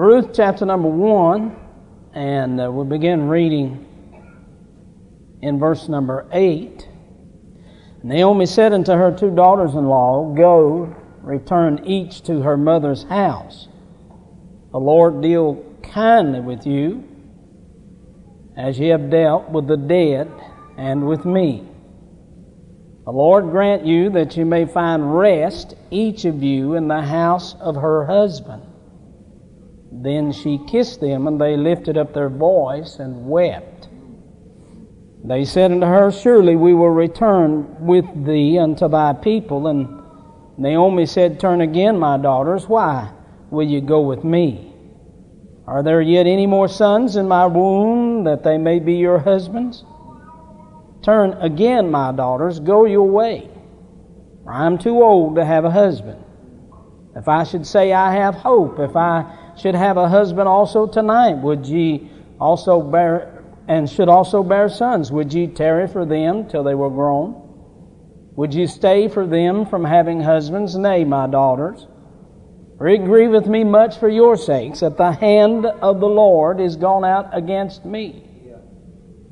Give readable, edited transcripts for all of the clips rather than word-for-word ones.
Ruth chapter number 1, and we'll begin reading in verse number 8. Naomi said unto her two daughters-in-law, Go, return each to her mother's house. The Lord deal kindly with you, as ye have dealt with the dead and with me. The Lord grant you that you may find rest, each of you, in the house of her husband. Then she kissed them, and they lifted up their voice and wept. They said unto her, Surely we will return with thee unto thy people. And Naomi said, Turn again, my daughters, why will you go with me? Are there yet any more sons in my womb, that they may be your husbands? Turn again, my daughters, go your way, for I am too old to have a husband. If I should say I have hope, if I should have a husband also tonight, would ye also bear, and should also bear sons, would ye tarry for them till they were grown? Would ye stay for them from having husbands? Nay, my daughters, for it grieveth me much for your sakes that the hand of the Lord is gone out against me.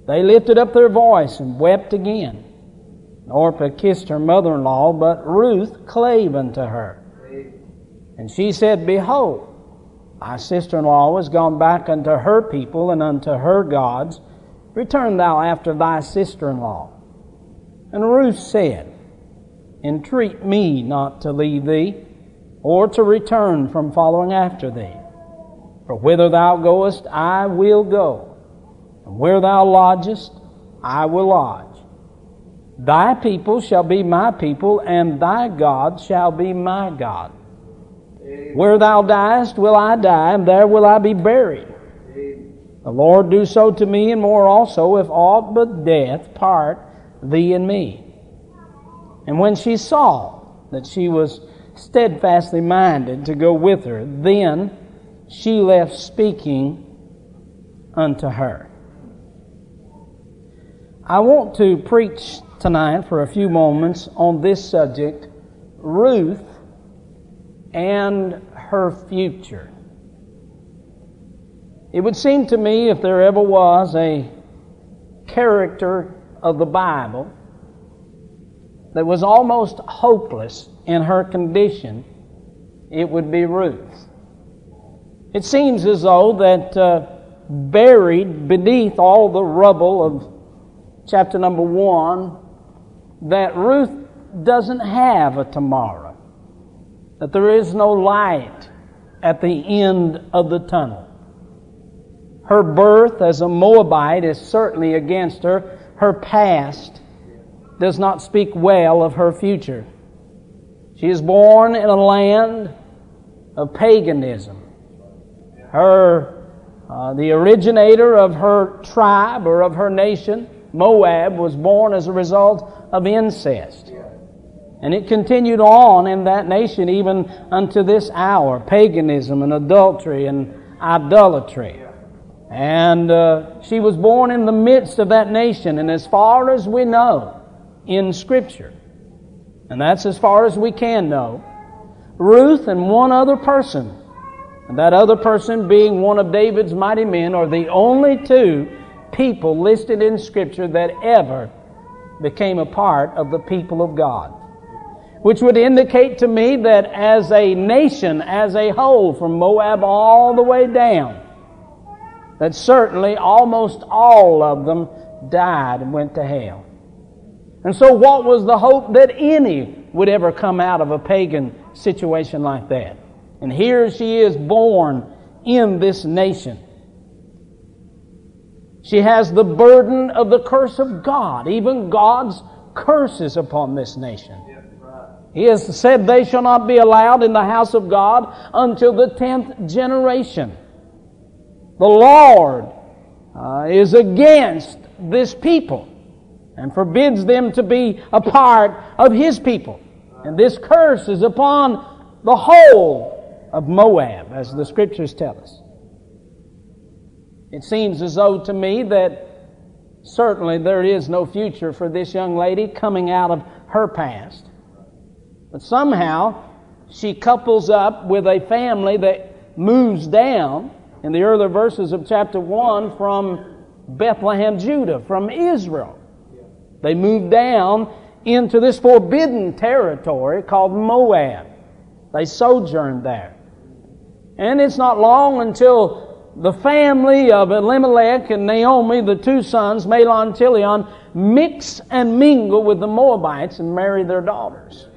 They lifted up their voice and wept again. Orpah kissed her mother-in-law, but Ruth clave unto her. And she said, Behold, thy sister-in-law is gone back unto her people and unto her gods. Return thou after thy sister-in-law. And Ruth said, Entreat me not to leave thee, or to return from following after thee. For whither thou goest, I will go. And where thou lodgest, I will lodge. Thy people shall be my people, and thy God shall be my God. Amen. Where thou diest will I die, and there will I be buried. Amen. The Lord do so to me, and more also, if aught but death part thee and me. And when she saw that she was steadfastly minded to go with her, then she left speaking unto her. I want to preach tonight for a few moments on this subject, Ruth and her future. It would seem to me if there ever was a character of the Bible that was almost hopeless in her condition, it would be Ruth. It seems as though that buried beneath all the rubble of chapter number 1, that Ruth doesn't have a tomorrow, that there is no light at the end of the tunnel. Her birth as a Moabite is certainly against her. Her past does not speak well of her future. She is born in a land of paganism. The originator of her tribe or of her nation, Moab, was born as a result of incest. And it continued on in that nation even unto this hour, paganism and adultery and idolatry. And she was born in the midst of that nation, and as far as we know in Scripture, and that's as far as we can know, Ruth and one other person, and that other person being one of David's mighty men, are the only two people listed in Scripture that ever became a part of the people of God, which would indicate to me that as a nation, as a whole, from Moab all the way down, that certainly almost all of them died and went to hell. And so what was the hope that any would ever come out of a pagan situation like that? And here she is born in this nation. She has the burden of the curse of God. Even God's curses upon this nation. He has said they shall not be allowed in the house of God until the 10th generation. The Lord is against this people and forbids them to be a part of His people. And this curse is upon the whole of Moab, as the Scriptures tell us. It seems as though to me that certainly there is no future for this young lady coming out of her past. But somehow she couples up with a family that moves down in the earlier verses of chapter 1 from Bethlehem, Judah, from Israel. They moved down into this forbidden territory called Moab. They sojourned there. And it's not long until the family of Elimelech and Naomi, the two sons, Mahlon and Chilion, mix and mingle with the Moabites and marry their daughters.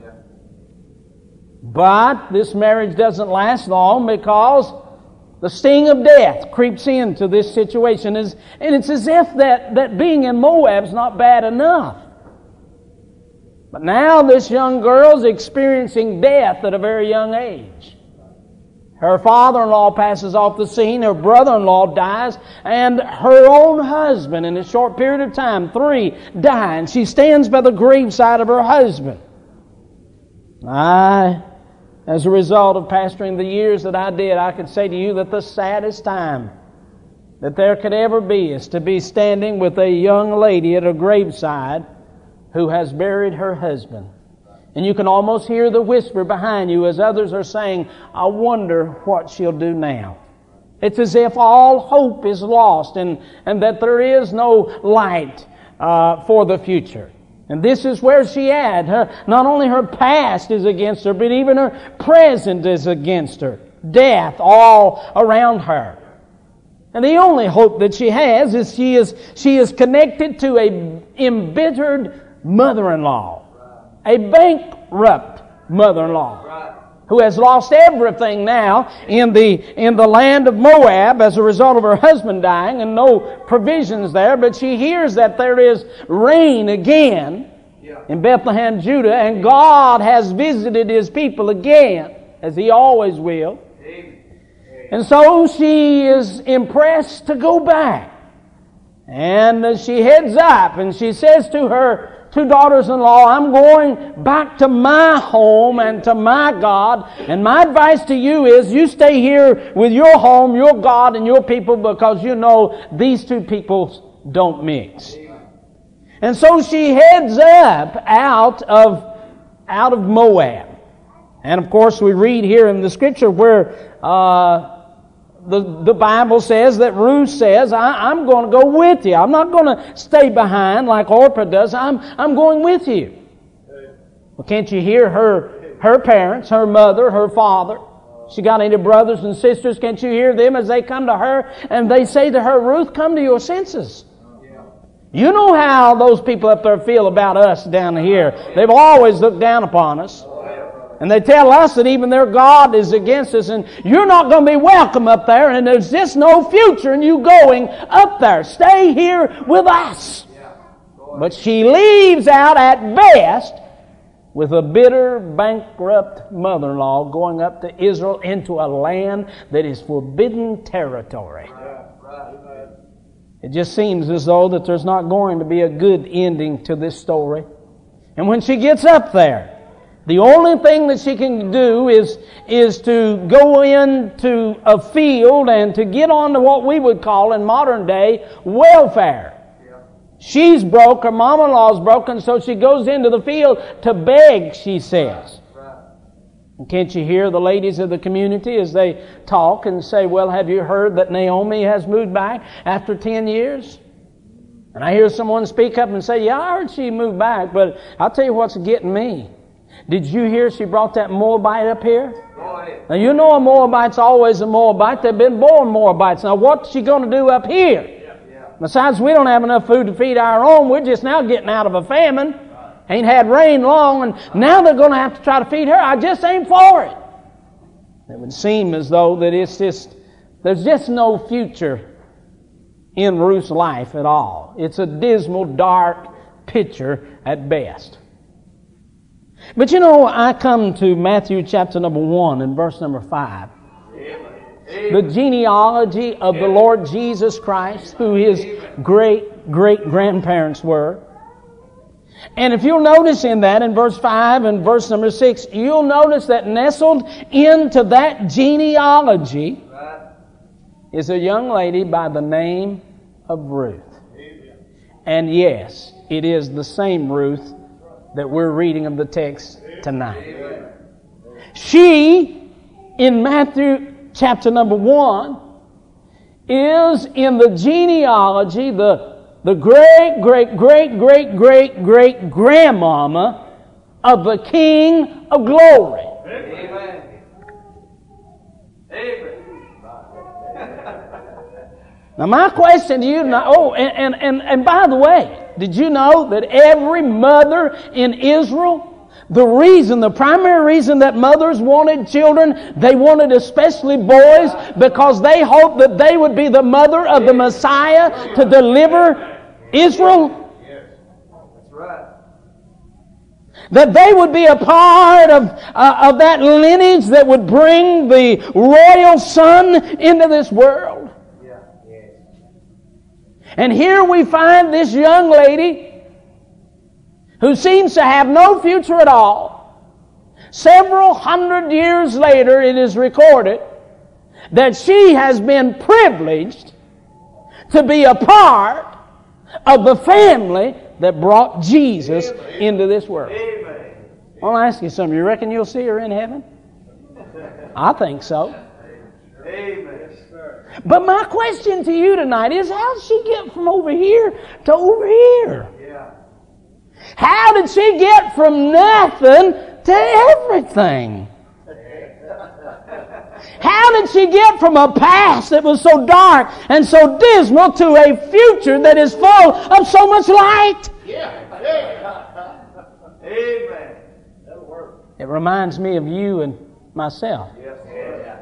But this marriage doesn't last long because the sting of death creeps into this situation. And it's as if that being in Moab's not bad enough. But now this young girl's experiencing death at a very young age. Her father-in-law passes off the scene, her brother-in-law dies, and her own husband, in a short period of time, 3, die, and she stands by the graveside of her husband. As a result of pastoring the years that I did, I could say to you that the saddest time that there could ever be is to be standing with a young lady at a graveside who has buried her husband. And you can almost hear the whisper behind you as others are saying, I wonder what she'll do now. It's as if all hope is lost and that there is no light for the future. And this is where she had her. Not only her past is against her, but even her present is against her. Death all around her. And the only hope that she has is she is connected to an embittered mother-in-law, a bankrupt mother-in-law, who has lost everything now in the land of Moab as a result of her husband dying and no provisions there. But she hears that there is rain again in Bethlehem, Judah, and God has visited His people again, as He always will. And so she is impressed to go back. And she heads up and she says to her two daughters-in-law, I'm going back to my home and to my God. And my advice to you is you stay here with your home, your God, and your people, because you know these two people don't mix. And so she heads up out of Moab. And of course we read here in the scripture where the Bible says that Ruth says, I'm going to go with you. I'm not going to stay behind like Orpah does. I'm going with you. Well, can't you hear her parents, her mother, her father? She got any brothers and sisters? Can't you hear them as they come to her and they say to her, Ruth, come to your senses. You know how those people up there feel about us down here. They've always looked down upon us. And they tell us that even their God is against us, and you're not going to be welcome up there, and there's just no future in you going up there. Stay here with us. But she leaves out at best with a bitter, bankrupt mother-in-law going up to Israel into a land that is forbidden territory. It just seems as though that there's not going to be a good ending to this story. And when she gets up there, the only thing that she can do is to go into a field and to get on to what we would call in modern day welfare. She's broke, her mom-in-law's broken, so she goes into the field to beg, she says. And can't you hear the ladies of the community as they talk and say, well, have you heard that Naomi has moved back after 10 years? And I hear someone speak up and say, yeah, I heard she moved back, but I'll tell you what's getting me. Did you hear she brought that Moabite up here? Now you know a Moabite's always a Moabite. They've been born Moabites. Now what's she going to do up here? Besides, we don't have enough food to feed our own. We're just now getting out of a famine. Ain't had rain long, and now they're going to have to try to feed her. I just ain't for it. It would seem as though that there's just no future in Ruth's life at all. It's a dismal, dark picture at best. But you know, I come to Matthew chapter number 1 and verse number 5. The genealogy of the Lord Jesus Christ, who His great-great-grandparents were. And if you'll notice in that, in verse 5 and verse number 6, you'll notice that nestled into that genealogy is a young lady by the name of Ruth. And yes, it is the same Ruth that we're reading of the text tonight. She, in Matthew chapter number 1, is in the genealogy, the great-great-great-great-great-great-grandmama of the King of Glory. Amen. Amen. Now my question to you tonight, and by the way, did you know that every mother in Israel, the primary reason that mothers wanted children, they wanted especially boys, because they hoped that they would be the mother of the Messiah to deliver Israel? Yes, that's right. That they would be a part of that lineage that would bring the royal son into this world. Yeah. Yeah. And here we find this young lady who seems to have no future at all. Several hundred years later, it is recorded that she has been privileged to be a part of the family that brought Jesus into this world. Amen. I'll ask you something. You reckon you'll see her in heaven? I think so. Amen. But my question to you tonight is, how did she get from over here to over here? Yeah. How did she get from nothing to everything? How did she get from a past that was so dark and so dismal to a future that is full of so much light? Yeah, yeah. Amen. That'll work. It reminds me of you and myself. Yes, yeah.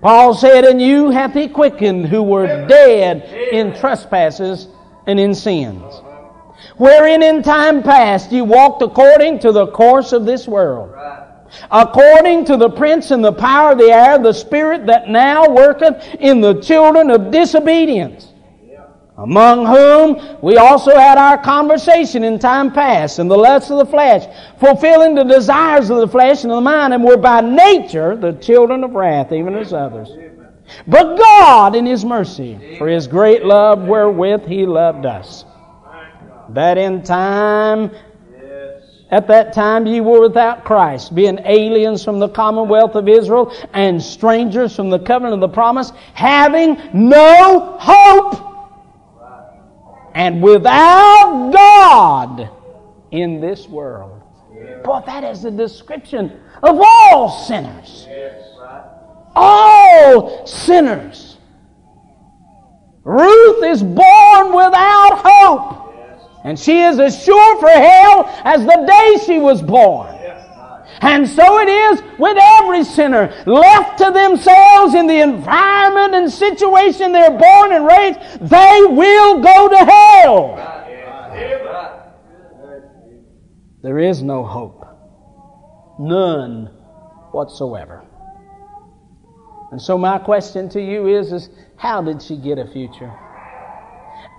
Paul said, "And you hath he quickened who were dead in trespasses and in sins, wherein in time past you walked according to the course of this world." Right. According to the prince and the power of the air, the spirit that now worketh in the children of disobedience, among whom we also had our conversation in time past, in the lusts of the flesh, fulfilling the desires of the flesh and of the mind, and were by nature the children of wrath, even as others. But God, in His mercy, for His great love wherewith He loved us, that in time... At that time ye were without Christ, being aliens from the commonwealth of Israel and strangers from the covenant of the promise, having no hope and without God in this world. Boy, that is the description of all sinners. All sinners. Ruth is born without hope. And she is as sure for hell as the day she was born. And so it is with every sinner. Left to themselves in the environment and situation they're born and raised, they will go to hell. There is no hope. None whatsoever. And so my question to you is how did she get a future?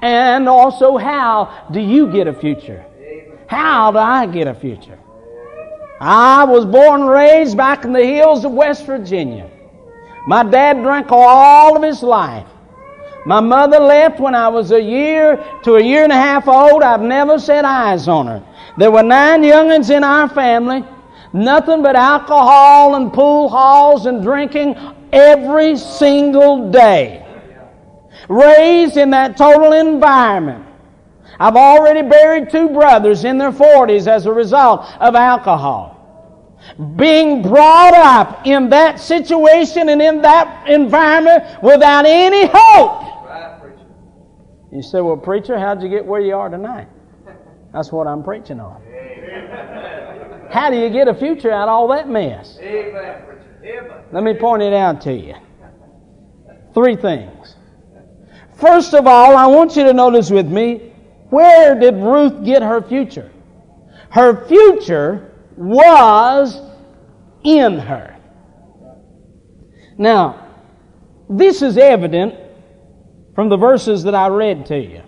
And also, how do you get a future? How do I get a future? I was born and raised back in the hills of West Virginia. My dad drank all of his life. My mother left when I was a year to a year and a half old. I've never set eyes on her. There were 9 young'uns in our family. Nothing but alcohol and pool halls and drinking every single day. Raised in that total environment. I've already buried 2 brothers in their 40s as a result of alcohol. Being brought up in that situation and in that environment without any hope. Right, preacher. You say, well, preacher, how'd you get where you are tonight? That's what I'm preaching on. Amen. How do you get a future out of all that mess? Amen. Let me point it out to you. 3 things. First of all, I want you to notice with me, where did Ruth get her future? Her future was in her. Now, this is evident from the verses that I read to you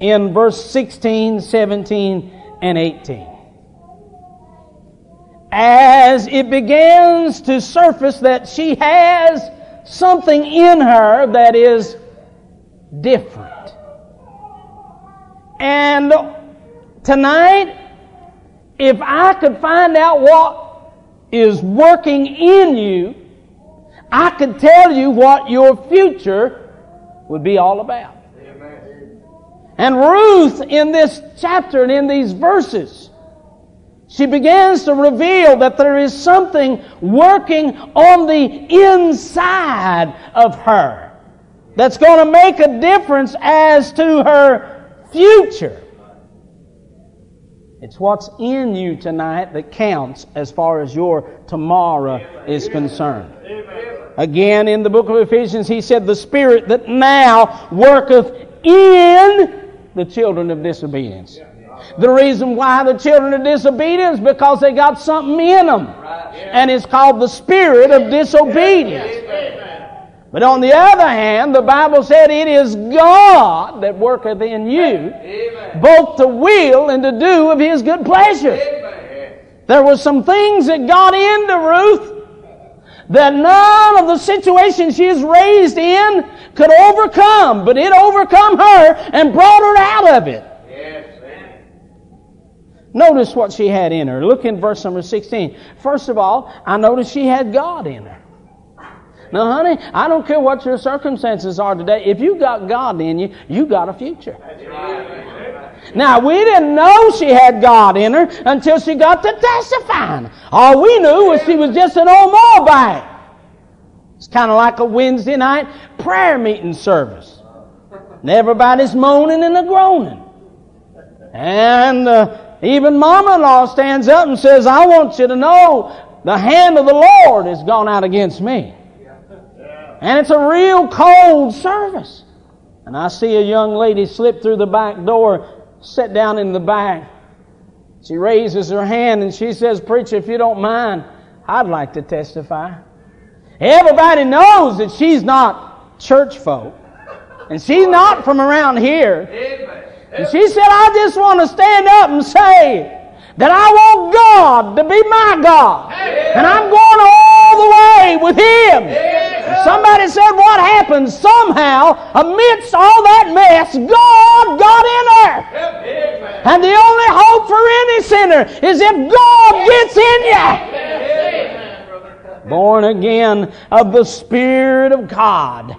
in verse 16, 17, and 18. As it begins to surface that she has something in her that is different. And tonight, if I could find out what is working in you, I can tell you what your future would be all about. Amen. And Ruth, in this chapter and in these verses, she begins to reveal that there is something working on the inside of her that's going to make a difference as to her future. It's what's in you tonight that counts as far as your tomorrow is concerned. Again, in the book of Ephesians, he said, the Spirit that now worketh in the children of disobedience. The reason why the children are disobedient is because they got something in them. And it's called the spirit of disobedience. But on the other hand, the Bible said it is God that worketh in you both to will and to do of His good pleasure. There were some things that got into Ruth that none of the situation she is raised in could overcome, but it overcome her and brought her out of it. Notice what she had in her. Look in verse number 16. First of all, I noticed she had God in her. Now, honey, I don't care what your circumstances are today. If you got God in you, you got a future. Now, we didn't know she had God in her until she got to testifying. All we knew was she was just an old Moabite. It's kind of like a Wednesday night prayer meeting service. And everybody's moaning and groaning. And even mama-in-law stands up and says, I want you to know the hand of the Lord has gone out against me. And it's a real cold service. And I see a young lady slip through the back door, sit down in the back. She raises her hand and she says, Preacher, if you don't mind, I'd like to testify. Everybody knows that she's not church folk. And she's not from around here. And she said, I just want to stand up and say that I want God to be my God. And I'm going all the way with Him. And somebody said, what happened? Somehow, amidst all that mess, God got in her. And the only hope for any sinner is if God gets in you. Born again of the Spirit of God.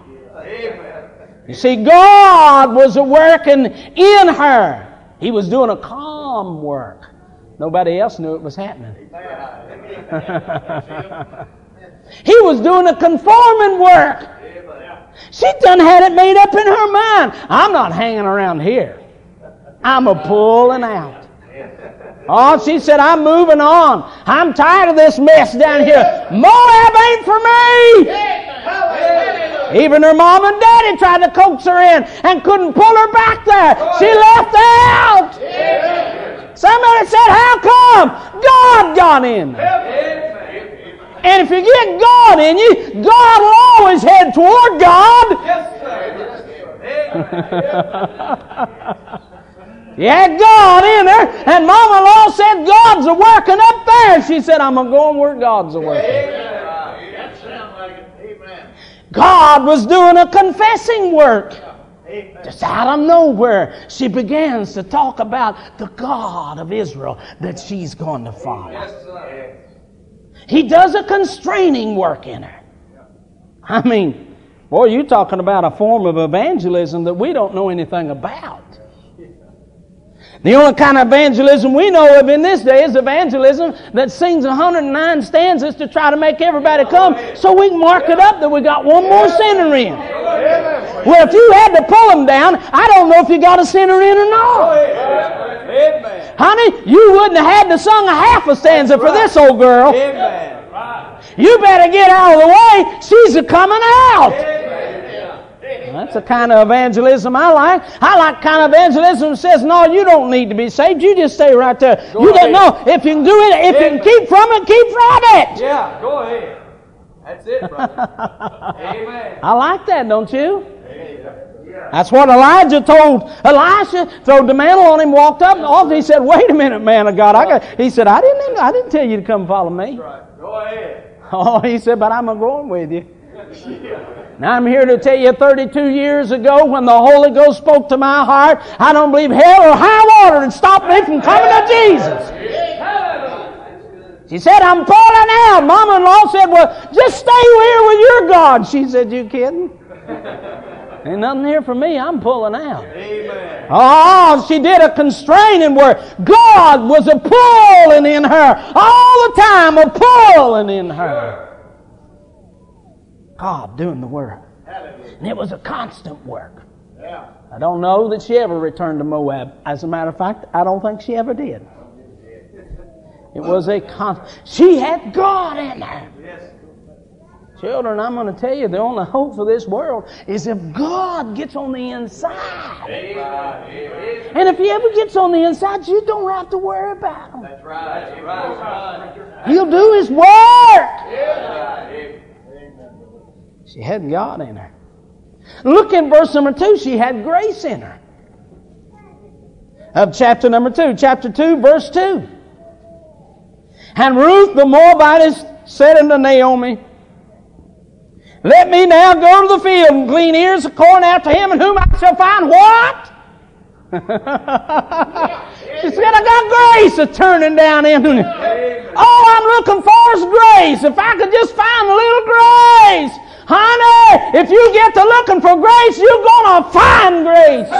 You see, God was working in her. He was doing a calm work. Nobody else knew it was happening. He was doing a conforming work. She done had it made up in her mind. I'm not hanging around here. I'm a pulling out. Oh, she said, I'm moving on. I'm tired of this mess down here. Moab ain't for me. Even her mom and daddy tried to coax her in and couldn't pull her back there. She left out. Yeah. Somebody said, how come? God got in. Yeah. And if you get God in you, God will always head toward God. Yes, sir. Yeah. Yeah, God in her. And mama-in-law said, God's a-working up there. She said, I'm going where God's a-working. Yeah. God was doing a confessing work. Amen. Just out of nowhere, she begins to talk about the God of Israel that she's going to follow. Yes, He does a constraining work in her. I mean, boy, you're talking about a form of evangelism that we don't know anything about. The only kind of evangelism we know of in this day is evangelism that sings 109 stanzas to try to make everybody come so we can mark it up that we got one more sinner in. Well, if you had to pull them down, I don't know if you got a sinner in or not. Honey, you wouldn't have had to sing a half a stanza for this old girl. You better get out of the way. She's a-coming out. That's the kind of evangelism I like. I like kind of evangelism that says, no, you don't need to be saved. You just stay right there. Go you don't know. If you can do it, if you can keep from it, keep from it. Yeah, go ahead. That's it, brother. Amen. I like that, don't you? Yeah. That's what Elijah told Elisha. Throw the mantle on him, walked up, and off. He said, wait a minute, man of God. He said, I didn't tell you to come follow me. That's right. Go ahead. Oh, he said, but I'm going with you. Yeah. Now I'm here to tell you 32 years ago when the Holy Ghost spoke to my heart, I don't believe hell or high water would stop me from coming to Jesus. She said, I'm falling out. Mama-in-law said, well, just stay here with your God. She said, you kidding? Ain't nothing here for me. I'm pulling out. Amen. Oh, she did a constraining where God was a pulling in her. All the time a pulling in her. God doing the work. And it was a constant work. Yeah. I don't know that she ever returned to Moab. As a matter of fact, I don't think she ever did. It was a constant. She had God in her. Yes. Children, I'm going to tell you, the only hope for this world is if God gets on the inside. Amen. And if He ever gets on the inside, you don't have to worry about Him. That's right. That's right. He'll do His work. Amen. She had God in her. Look in verse number 2. She had grace in her. Of chapter number 2. Chapter 2, verse 2. And Ruth the Moabitess said unto Naomi, let me now go to the field and glean ears of corn after him in whom I shall find what? She said, I got grace of turning down in. All I'm looking for is grace. If I could just find a little grace. Honey, if you get to looking for grace, you're going to find grace.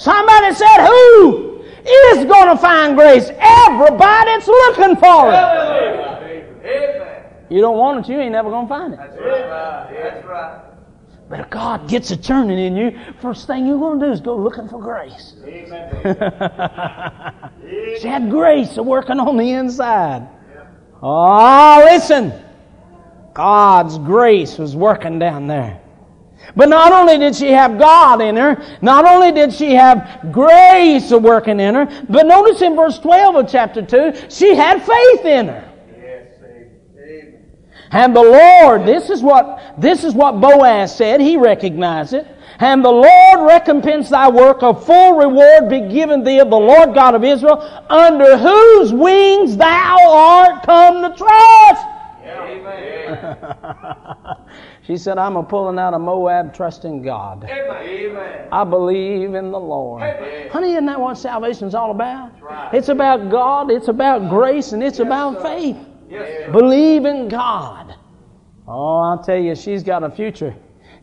Somebody said, who is going to find grace? Everybody's looking for it. You don't want it, you ain't never going to find it. That's right. That's right. But if God gets a turning in you, first thing you're going to do is go looking for grace. Amen. She had grace working on the inside. Oh, listen. God's grace was working down there. But not only did she have God in her, not only did she have grace working in her, but notice in verse 12 of chapter 2, she had faith in her. And the Lord, this is what Boaz said, he recognized it. And the Lord recompense thy work, a full reward be given thee of the Lord God of Israel, under whose wings thou art come to trust. Yeah. She said, I'm a pulling out of Moab trusting God. Amen. I believe in the Lord. Amen. Honey, isn't that what salvation's all about? Right. It's about God, it's about grace, and it's about faith. Yes. Believe in God. Oh, I'll tell you, she's got a future.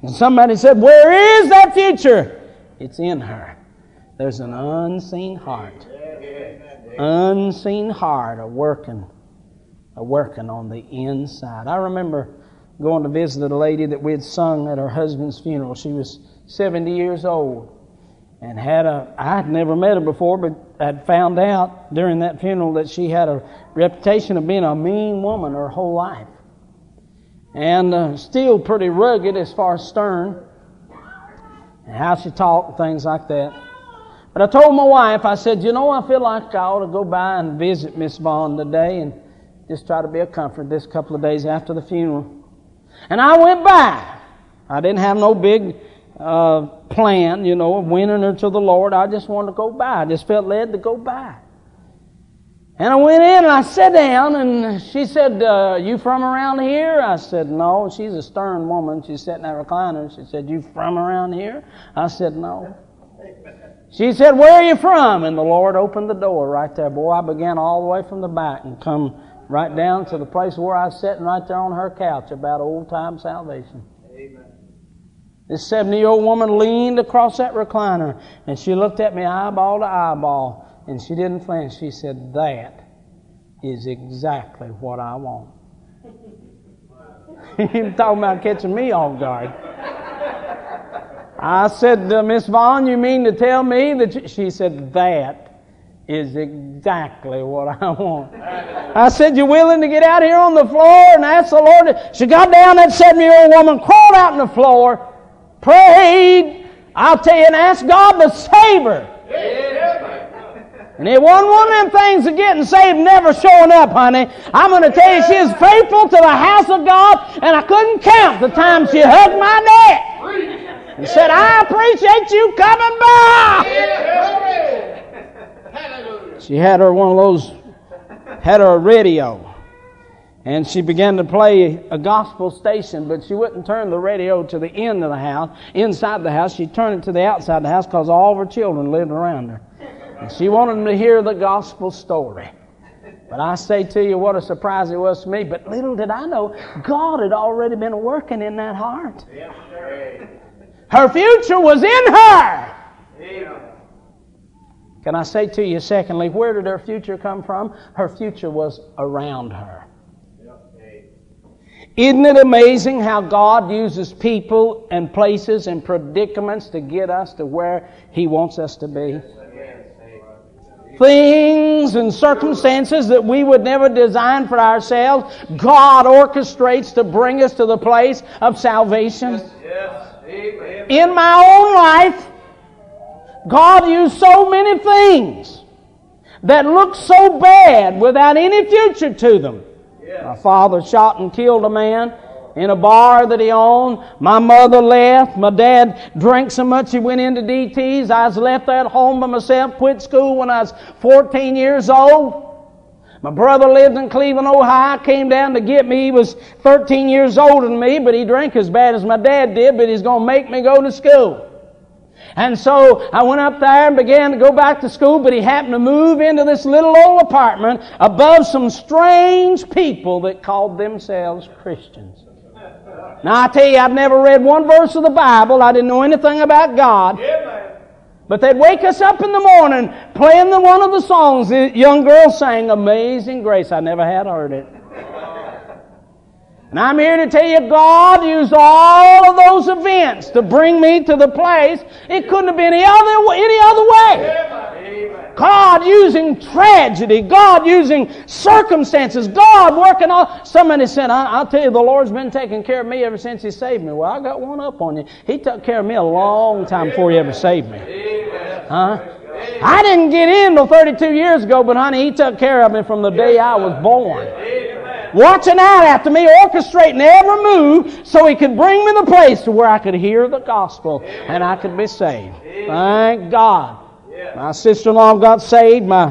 And somebody said, where is that future? It's in her. There's an unseen heart. Unseen heart a working on the inside. I remember going to visit a lady that we had sung at her husband's funeral. She was 70 years old. And I'd never met her before, but I'd found out during that funeral that she had a reputation of being a mean woman her whole life. And still pretty rugged as far as stern. And how she talked and things like that. But I told my wife, I said, you know, I feel like I ought to go by and visit Miss Vaughn today and just try to be a comfort this couple of days after the funeral. And I went by. I didn't have no big plan, you know, of winning her to the Lord. I just wanted to go by. I just felt led to go by. And I went in and I sat down and she said, you from around here? I said, no. She's a stern woman. She's sitting in that recliner. She said, you from around here? I said, no. She said, where are you from? And the Lord opened the door right there. Boy, I began all the way from the back and come right down to the place where I was sitting right there on her couch about old-time salvation. Amen. This 70-year-old woman leaned across that recliner, and she looked at me eyeball to eyeball, and she didn't flinch. She said, that is exactly what I want. You're talking about catching me off guard. I said, Miss Vaughn, you mean to tell me that you... She said, that is exactly what I want. I said, you willing to get out here on the floor and ask the Lord? She got down, that 70-year-old woman crawled out on the floor, prayed, I'll tell you, and asked God to save her. Yeah. And it wasn't one of them things of getting saved, never showing up, honey. I'm going to tell you, she is faithful to the house of God, and I couldn't count the time she hugged my neck and said, I appreciate you coming by. Yeah. She had her a radio. And she began to play a gospel station, but she wouldn't turn the radio to the end of the house, inside the house. She turned it to the outside of the house because all of her children lived around her. And she wanted them to hear the gospel story. But I say to you, what a surprise it was to me. But little did I know, God had already been working in that heart. Her future was in her. Can I say to you, secondly, where did her future come from? Her future was around her. Isn't it amazing how God uses people and places and predicaments to get us to where He wants us to be? Things and circumstances that we would never design for ourselves, God orchestrates to bring us to the place of salvation. In my own life, God used so many things that looked so bad without any future to them. My father shot and killed a man in a bar that he owned. My mother left. My dad drank so much he went into DTs. I was left at home by myself, quit school when I was 14 years old. My brother lived in Cleveland, Ohio, came down to get me. He was 13 years older than me, but he drank as bad as my dad did, but he's going to make me go to school. And so I went up there and began to go back to school, but he happened to move into this little old apartment above some strange people that called themselves Christians. Now I tell you, I've never read one verse of the Bible. I didn't know anything about God. But they'd wake us up in the morning playing one of the songs the young girl sang, Amazing Grace. I never had heard it. And I'm here to tell you, God used all of those events to bring me to the place. It couldn't have been any other way. God using tragedy, God using circumstances, God working all. Somebody said, I'll tell you, the Lord's been taking care of me ever since He saved me. Well, I got one up on you. He took care of me a long time before He ever saved me. Huh? I didn't get in till 32 years ago, but honey, He took care of me from the day I was born. Watching out after me, orchestrating every move so He could bring me to the place to where I could hear the gospel and I could be saved. Thank God. My sister-in-law got saved. My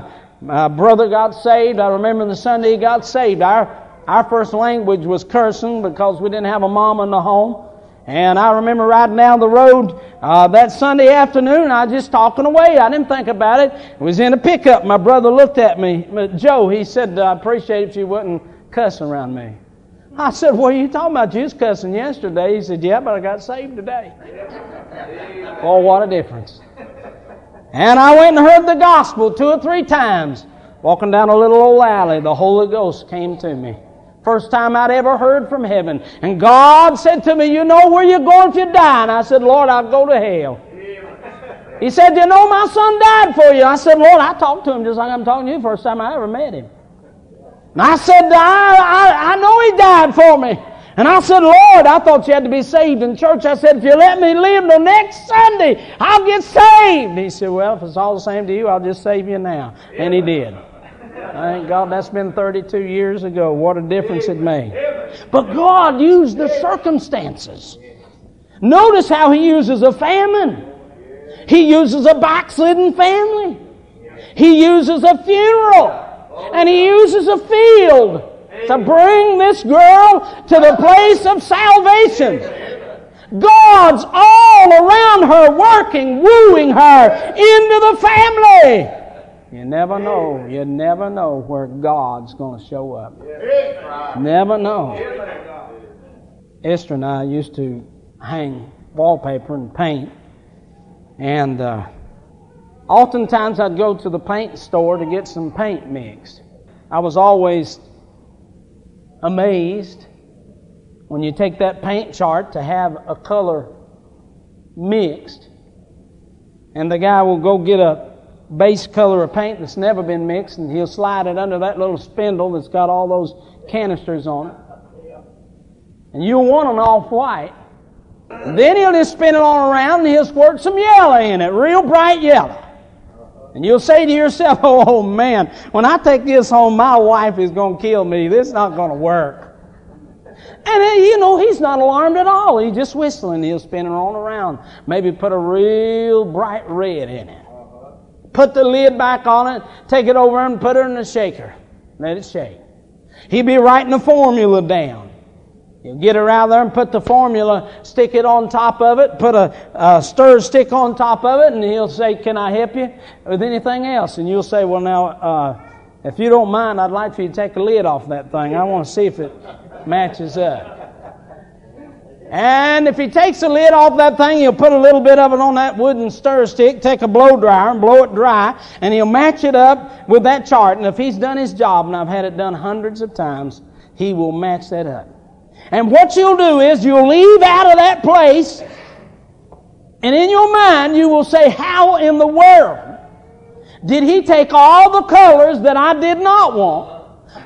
brother got saved. I remember the Sunday he got saved. Our first language was cursing because we didn't have a mom in the home. And I remember riding down the road that Sunday afternoon. I was just talking away. I didn't think about it. I was in a pickup. My brother looked at me. Joe, he said, I appreciate it if you wouldn't cussing around me. I said, what are you talking about? You was cussing yesterday. He said, yeah, but I got saved today. Oh, what a difference. And I went and heard the gospel 2 or 3 times. Walking down a little old alley, the Holy Ghost came to me. First time I'd ever heard from heaven. And God said to me, you know where you're going if you die. And I said, Lord, I'll go to hell. He said, you know my son died for you. I said, Lord, I talked to him just like I'm talking to you first time I ever met him. And I said, I know he died for me. And I said, Lord, I thought you had to be saved in church. I said, if you let me live till next Sunday, I'll get saved. He said, well, if it's all the same to you, I'll just save you now. And He did. Thank God, that's been 32 years ago. What a difference it made. But God used the circumstances. Notice how He uses a famine. He uses a backslidden family. He uses a funeral. And He uses a field to bring this girl to the place of salvation. God's all around her working, wooing her into the family. You never know where God's going to show up. Never know. Esther and I used to hang wallpaper and paint. And oftentimes I'd go to the paint store to get some paint mixed. I was always amazed when you take that paint chart to have a color mixed, and the guy will go get a base color of paint that's never been mixed, and he'll slide it under that little spindle that's got all those canisters on it. And you'll want an off-white. And then he'll just spin it all around and he'll squirt some yellow in it, real bright yellow. And you'll say to yourself, oh man, when I take this home, my wife is going to kill me. This is not going to work. And you know, he's not alarmed at all. He's just whistling. He'll spin it all around. Maybe put a real bright red in it. Put the lid back on it, take it over and put it in the shaker. Let it shake. He'd be writing the formula down. You get around there and put the formula, stick it on top of it, put a stir stick on top of it, and he'll say, "Can I help you with anything else?" And you'll say, "Well, now, if you don't mind, I'd like for you to take the lid off that thing. I want to see if it matches up." And if he takes the lid off that thing, he'll put a little bit of it on that wooden stir stick, take a blow dryer and blow it dry, and he'll match it up with that chart. And if he's done his job, and I've had it done hundreds of times, he will match that up. And what you'll do is you'll leave out of that place, and in your mind you will say, "How in the world did he take all the colors that I did not want,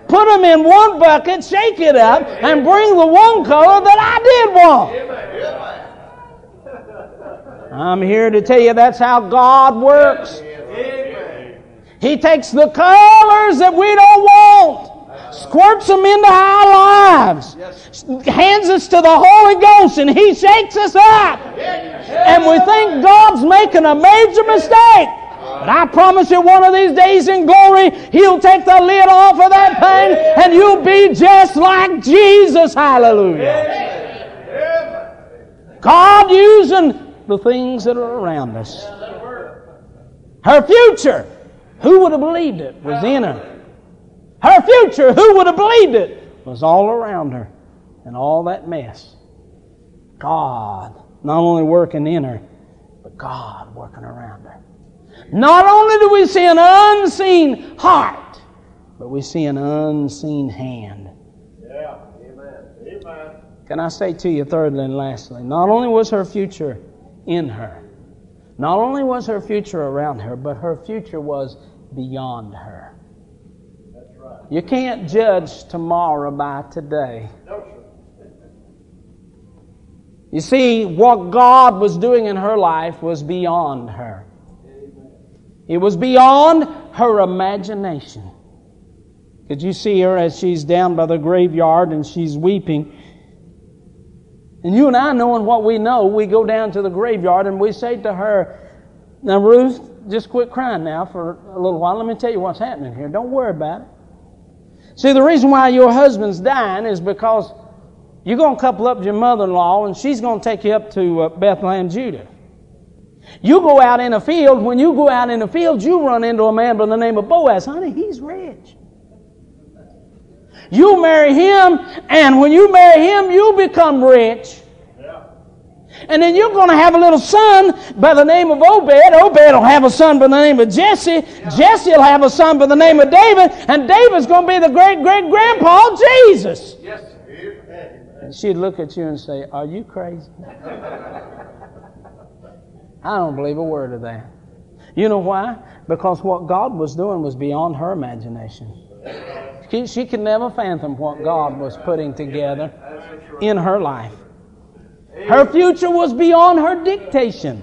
put them in one bucket, shake it up, and bring the one color that I did want?" I'm here to tell you that's how God works. He takes the colors that we don't want, squirts them into our lives, hands us to the Holy Ghost, and He shakes us up. And we think God's making a major mistake. But I promise you, one of these days in glory, He'll take the lid off of that thing, and you'll be just like Jesus. Hallelujah. God using the things that are around us. Her future, who would have believed it, was in her. Her future, who would have believed it, was all around her and all that mess. God not only working in her, but God working around her. Not only do we see an unseen heart, but we see an unseen hand. Yeah, amen. Amen. Can I say to you, thirdly and lastly, not only was her future in her, not only was her future around her, but her future was beyond her. You can't judge tomorrow by today. You see, what God was doing in her life was beyond her. It was beyond her imagination. Could you see her as she's down by the graveyard and she's weeping? And you and I, knowing what we know, we go down to the graveyard and we say to her, "Now, Ruth, just quit crying now for a little while. Let me tell you what's happening here. Don't worry about it. See, the reason why your husband's dying is because you're going to couple up with your mother-in-law, and she's going to take you up to Bethlehem, Judah. You go out in a field. When you go out in a field, you run into a man by the name of Boaz. Honey, he's rich. You marry him, and when you marry him, you become rich. And then you're going to have a little son by the name of Obed. Obed will have a son by the name of Jesse. Jesse will have a son by the name of David. And David's going to be the great-great-grandpa of Jesus." Yes. And she'd look at you and say, "Are you crazy?" I don't believe a word of that. You know why? Because what God was doing was beyond her imagination. She could never fathom what God was putting together in her life. Her future was beyond her dictation.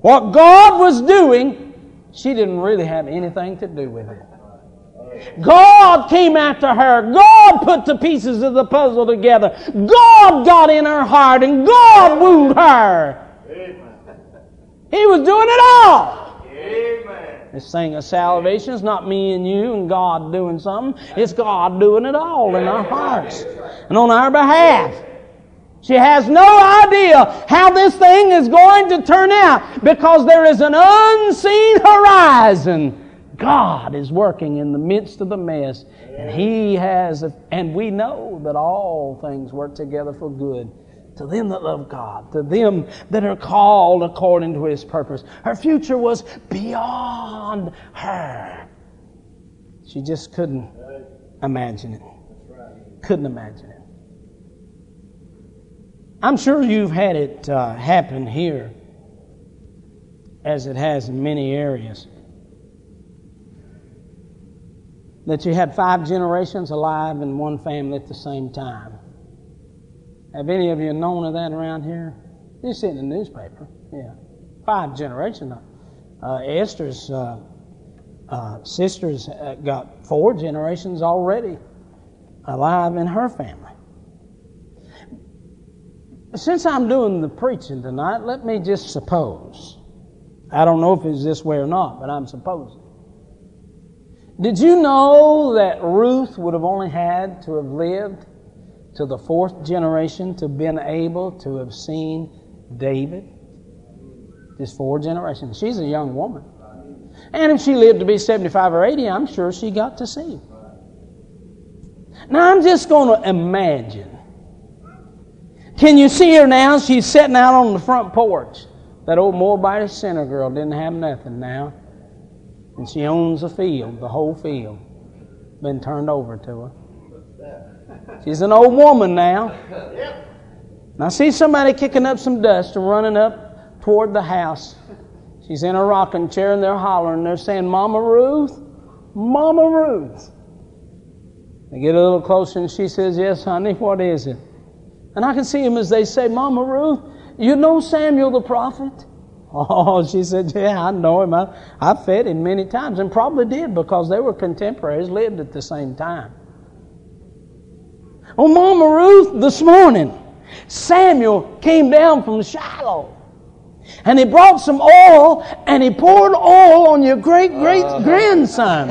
What God was doing, she didn't really have anything to do with it. God came after her. God put the pieces of the puzzle together. God got in her heart and God wooed her. He was doing it all. This thing of salvation is not me and you and God doing something. It's God doing it all in our hearts and on our behalf. She has no idea how this thing is going to turn out because there is an unseen horizon. God is working in the midst of the mess, and we know that all things work together for good to them that love God, to them that are called according to His purpose. Her future was beyond her. She just couldn't imagine it. Couldn't imagine it. I'm sure you've had it happen here, as it has in many areas, that you had 5 generations alive in one family at the same time. Have any of you known of that around here? You see it in the newspaper. Yeah, 5 generations. Esther's sisters got 4 generations already alive in her family. Since I'm doing the preaching tonight, let me just suppose. I don't know if it's this way or not, but I'm supposing. Did you know that Ruth would have only had to have lived to the fourth generation to been able to have seen David. Just four generations. She's a young woman. And if she lived to be 75 or 80, I'm sure she got to see him. Now, I'm just going to imagine. Can you see her now? She's sitting out on the front porch. That old Moabite sinner girl didn't have nothing now. And she owns the field, the whole field. Been turned over to her. She's an old woman now. And I see somebody kicking up some dust and running up toward the house. She's in a rocking chair and they're hollering. They're saying, "Mama Ruth, Mama Ruth." They get a little closer and she says, "Yes, honey, what is it?" And I can see them as they say, "Mama Ruth, you know Samuel the prophet?" "Oh," she said, "yeah, I know him. I fed him many times," and probably did because they were contemporaries, lived at the same time. "Oh, Mama Ruth, this morning, Samuel came down from Shiloh, and he brought some oil, and he poured oil on your great-great-grandson.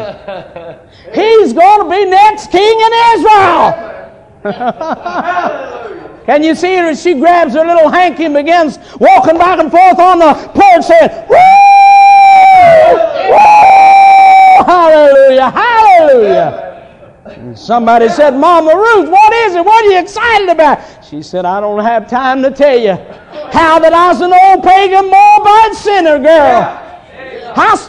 He's going to be next king in Israel." Can you see her as she grabs her little hanky and begins walking back and forth on the porch saying, "Woo! Woo! Hallelujah! Hallelujah!" And somebody said, "Mama Ruth, what is it? What are you excited about?" She said, "I don't have time to tell you how that I was an old pagan Moabite sinner girl.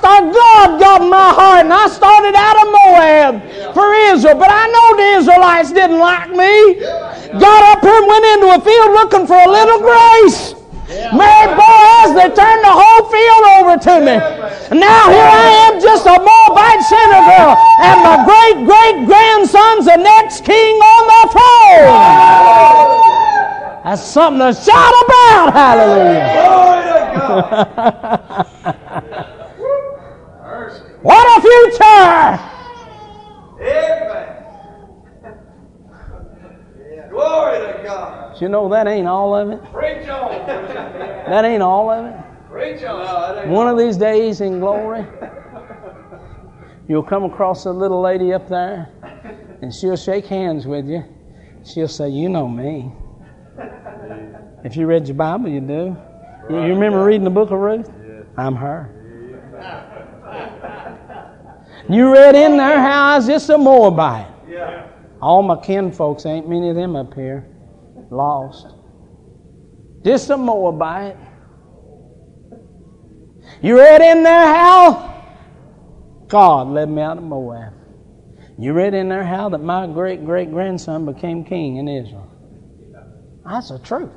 God got in my heart and I started out of Moab for Israel, but I know the Israelites didn't like me. Got up here and went into a field looking for a little grace. Married Boaz, they turned the whole field over to me. And now here I am, just a Moabite sinner girl, and my great-great-grandson's the next king on the throne." That's something to shout about. Hallelujah. What a future! Amen. Glory to God. But you know that ain't all of it. Preach on. That ain't all of it. Preach on. One of these days in glory, you'll come across a little lady up there, and she'll shake hands with you. She'll say, "You know me." If you read your Bible, you do. You remember reading the book of Ruth? I'm her. You read in there how I was just a Moabite. Yeah. All my kin folks, ain't many of them up here, lost. Just a Moabite. You read in there how God led me out of Moab. You read in there how that my great-great-grandson became king in Israel. That's the truth.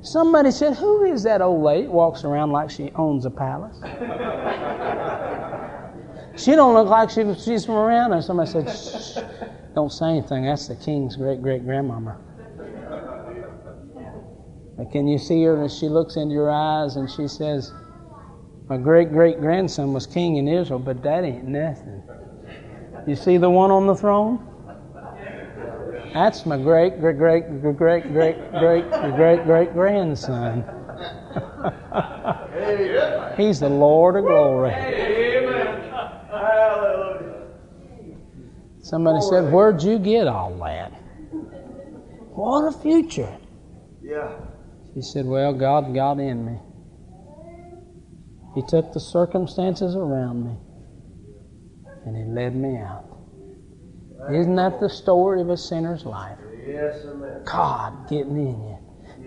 Somebody said, "Who is that old lady that walks around like she owns a palace? She don't look like she's from around." And somebody said, "Shh, don't say anything. That's the king's great-great-grandmama." But can you see her as she looks into your eyes and she says, "My great-great-grandson was king in Israel, but that ain't nothing. You see the one on the throne? That's my great-great-great-great-great-great-great-great-grandson. He's the Lord of glory." Somebody said, "Where'd you get all that? What a future." She said, "Well, God got in me. He took the circumstances around me, and He led me out." Isn't that the story of a sinner's life? Yes, amen. God getting in you,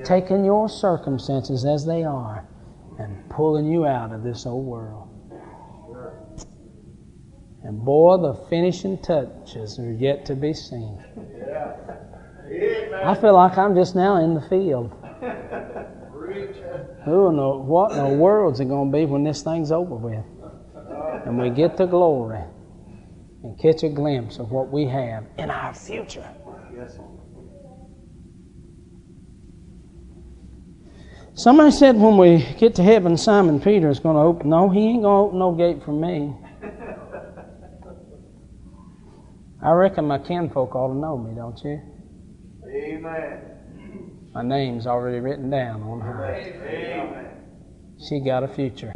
taking your circumstances as they are, and pulling you out of this old world. And boy, the finishing touches are yet to be seen. I feel like I'm just now in the field. Who knows what in the world's it going to be when this thing's over with? And we get to glory and catch a glimpse of what we have in our future. Yes. Somebody said when we get to heaven, Simon Peter is going to open. No, he ain't going to open no gate for me. I reckon my kinfolk ought to know me, don't you? Amen. My name's already written down on her. Amen. She got a future.